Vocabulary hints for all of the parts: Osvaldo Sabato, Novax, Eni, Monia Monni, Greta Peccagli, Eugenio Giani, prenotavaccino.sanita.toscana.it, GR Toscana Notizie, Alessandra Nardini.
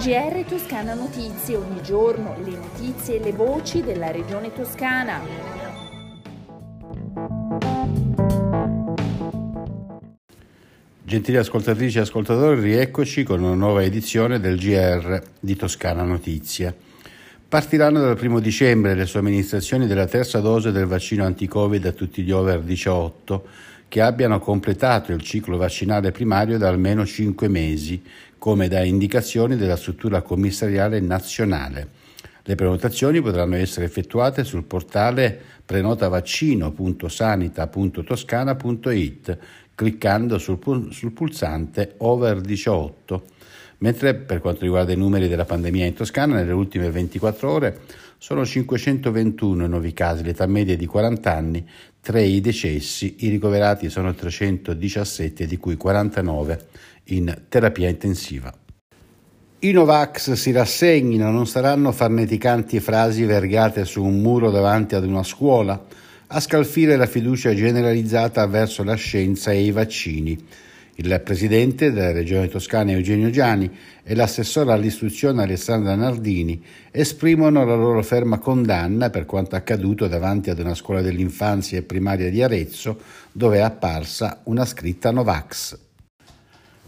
GR Toscana Notizie, ogni giorno le notizie e le voci della regione toscana. Gentili ascoltatrici e ascoltatori, rieccoci con una nuova edizione del GR di Toscana Notizie. Partiranno dal 1 dicembre le somministrazioni della terza dose del vaccino anti-Covid a tutti gli over 18 che abbiano completato il ciclo vaccinale primario da almeno 5 mesi, come da indicazioni della struttura commissariale nazionale. Le prenotazioni potranno essere effettuate sul portale prenotavaccino.sanita.toscana.it cliccando sul pulsante over 18. Mentre per quanto riguarda i numeri della pandemia in Toscana, nelle ultime 24 ore sono 521 i nuovi casi, l'età media è di 40 anni, 3 i decessi, i ricoverati sono 317, di cui 49 in terapia intensiva. I Novax si rassegnino, non saranno farneticanti frasi vergate su un muro davanti ad una scuola a scalfire la fiducia generalizzata verso la scienza e i vaccini. Il presidente della Regione Toscana Eugenio Giani e l'assessora all'istruzione Alessandra Nardini esprimono la loro ferma condanna per quanto accaduto davanti ad una scuola dell'infanzia e primaria di Arezzo, dove è apparsa una scritta Novax.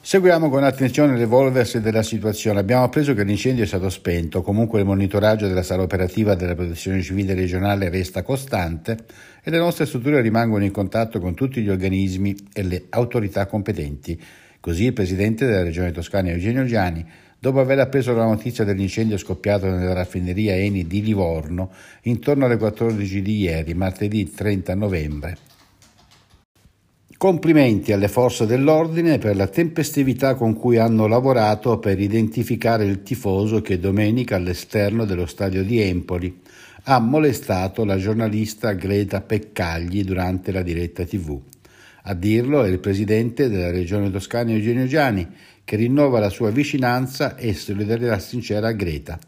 Seguiamo con attenzione l'evolversi della situazione. Abbiamo appreso che l'incendio è stato spento, comunque il monitoraggio della sala operativa della Protezione Civile regionale resta costante e le nostre strutture rimangono in contatto con tutti gli organismi e le autorità competenti. Così il presidente della Regione Toscana Eugenio Giani, dopo aver appreso la notizia dell'incendio scoppiato nella raffineria Eni di Livorno intorno alle 14 di ieri, martedì 30 novembre. Complimenti alle forze dell'ordine per la tempestività con cui hanno lavorato per identificare il tifoso che domenica all'esterno dello stadio di Empoli ha molestato la giornalista Greta Peccagli durante la diretta TV. A dirlo è il presidente della Regione Toscana Eugenio Giani, che rinnova la sua vicinanza e solidarietà sincera a Greta.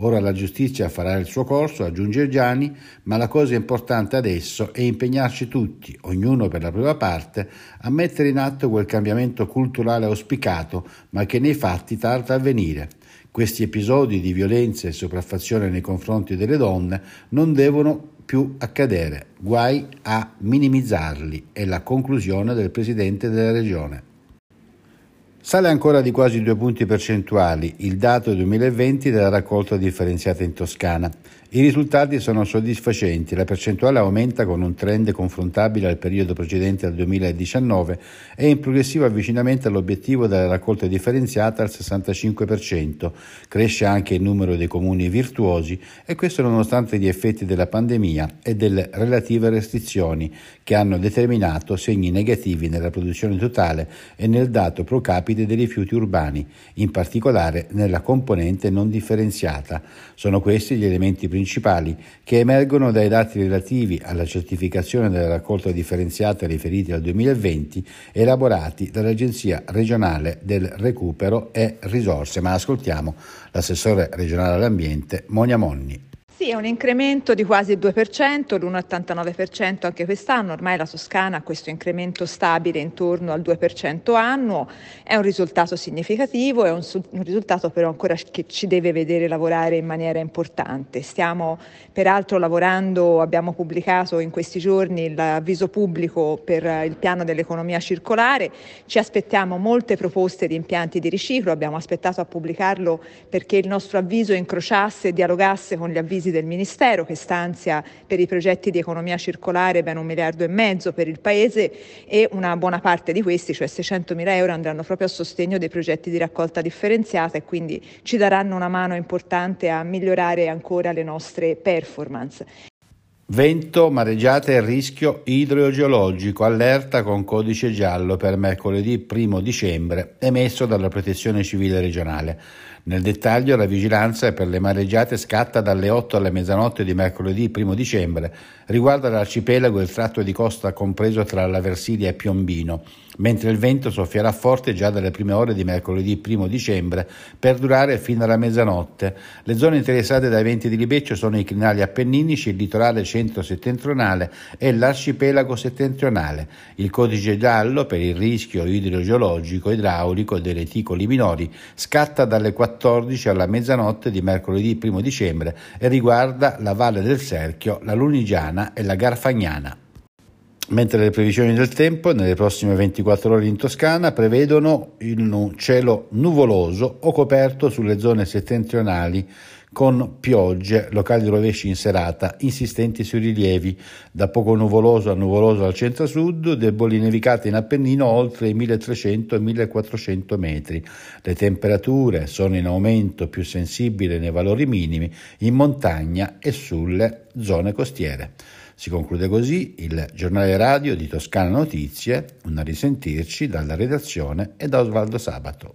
Ora la giustizia farà il suo corso, aggiunge Giani, ma la cosa importante adesso è impegnarci tutti, ognuno per la propria parte, a mettere in atto quel cambiamento culturale auspicato, ma che nei fatti tarda a venire. Questi episodi di violenza e sopraffazione nei confronti delle donne non devono più accadere, guai a minimizzarli, è la conclusione del presidente della regione. Sale ancora di quasi 2 punti percentuali il dato 2020 della raccolta differenziata in Toscana. I risultati sono soddisfacenti, la percentuale aumenta con un trend confrontabile al periodo precedente al 2019 e in progressivo avvicinamento all'obiettivo della raccolta differenziata al 65%. Cresce anche il numero dei comuni virtuosi e questo nonostante gli effetti della pandemia e delle relative restrizioni che hanno determinato segni negativi nella produzione totale e nel dato pro capite dei rifiuti urbani, in particolare nella componente non differenziata. Sono questi gli elementi principali che emergono dai dati relativi alla certificazione della raccolta differenziata riferiti al 2020 elaborati dall'Agenzia regionale del recupero e risorse. Ma ascoltiamo l'assessore regionale all'ambiente Monia Monni. Sì, è un incremento di quasi il 2%, l'1,89% anche quest'anno, ormai la Toscana ha questo incremento stabile intorno al 2% annuo, è un risultato significativo, è un risultato però ancora che ci deve vedere lavorare in maniera importante. Stiamo peraltro lavorando, abbiamo pubblicato in questi giorni l'avviso pubblico per il piano dell'economia circolare, ci aspettiamo molte proposte di impianti di riciclo, abbiamo aspettato a pubblicarlo perché il nostro avviso incrociasse e dialogasse con gli avvisi del Ministero che stanzia per i progetti di economia circolare ben 1,5 miliardi per il Paese e una buona parte di questi, cioè 600.000 euro, andranno proprio a sostegno dei progetti di raccolta differenziata e quindi ci daranno una mano importante a migliorare ancora le nostre performance. Vento, mareggiate e rischio idrogeologico, allerta con codice giallo per mercoledì 1 dicembre emesso dalla Protezione Civile regionale. Nel dettaglio la vigilanza per le mareggiate scatta dalle 8 alle mezzanotte di mercoledì 1 dicembre, riguarda l'arcipelago e il tratto di costa compreso tra la Versilia e Piombino, mentre il vento soffierà forte già dalle prime ore di mercoledì 1 dicembre per durare fino alla mezzanotte. Le zone interessate dai venti di libeccio sono i crinali appenninici, il litorale centrale centro-settentrionale e l'arcipelago settentrionale, il codice giallo per il rischio idrogeologico, idraulico dei reticoli minori scatta dalle 14 alla mezzanotte di mercoledì 1 dicembre e riguarda la Valle del Serchio, la Lunigiana e la Garfagnana. Mentre le previsioni del tempo nelle prossime 24 ore in Toscana prevedono un cielo nuvoloso o coperto sulle zone settentrionali con piogge, locali rovesci in serata, insistenti sui rilievi, da poco nuvoloso a nuvoloso al centro-sud, deboli nevicate in Appennino oltre i 1300 e 1400 metri. Le temperature sono in aumento, più sensibile nei valori minimi, in montagna e sulle zone costiere. Si conclude così il giornale radio di Toscana Notizie, un a risentirci dalla redazione e da Osvaldo Sabato.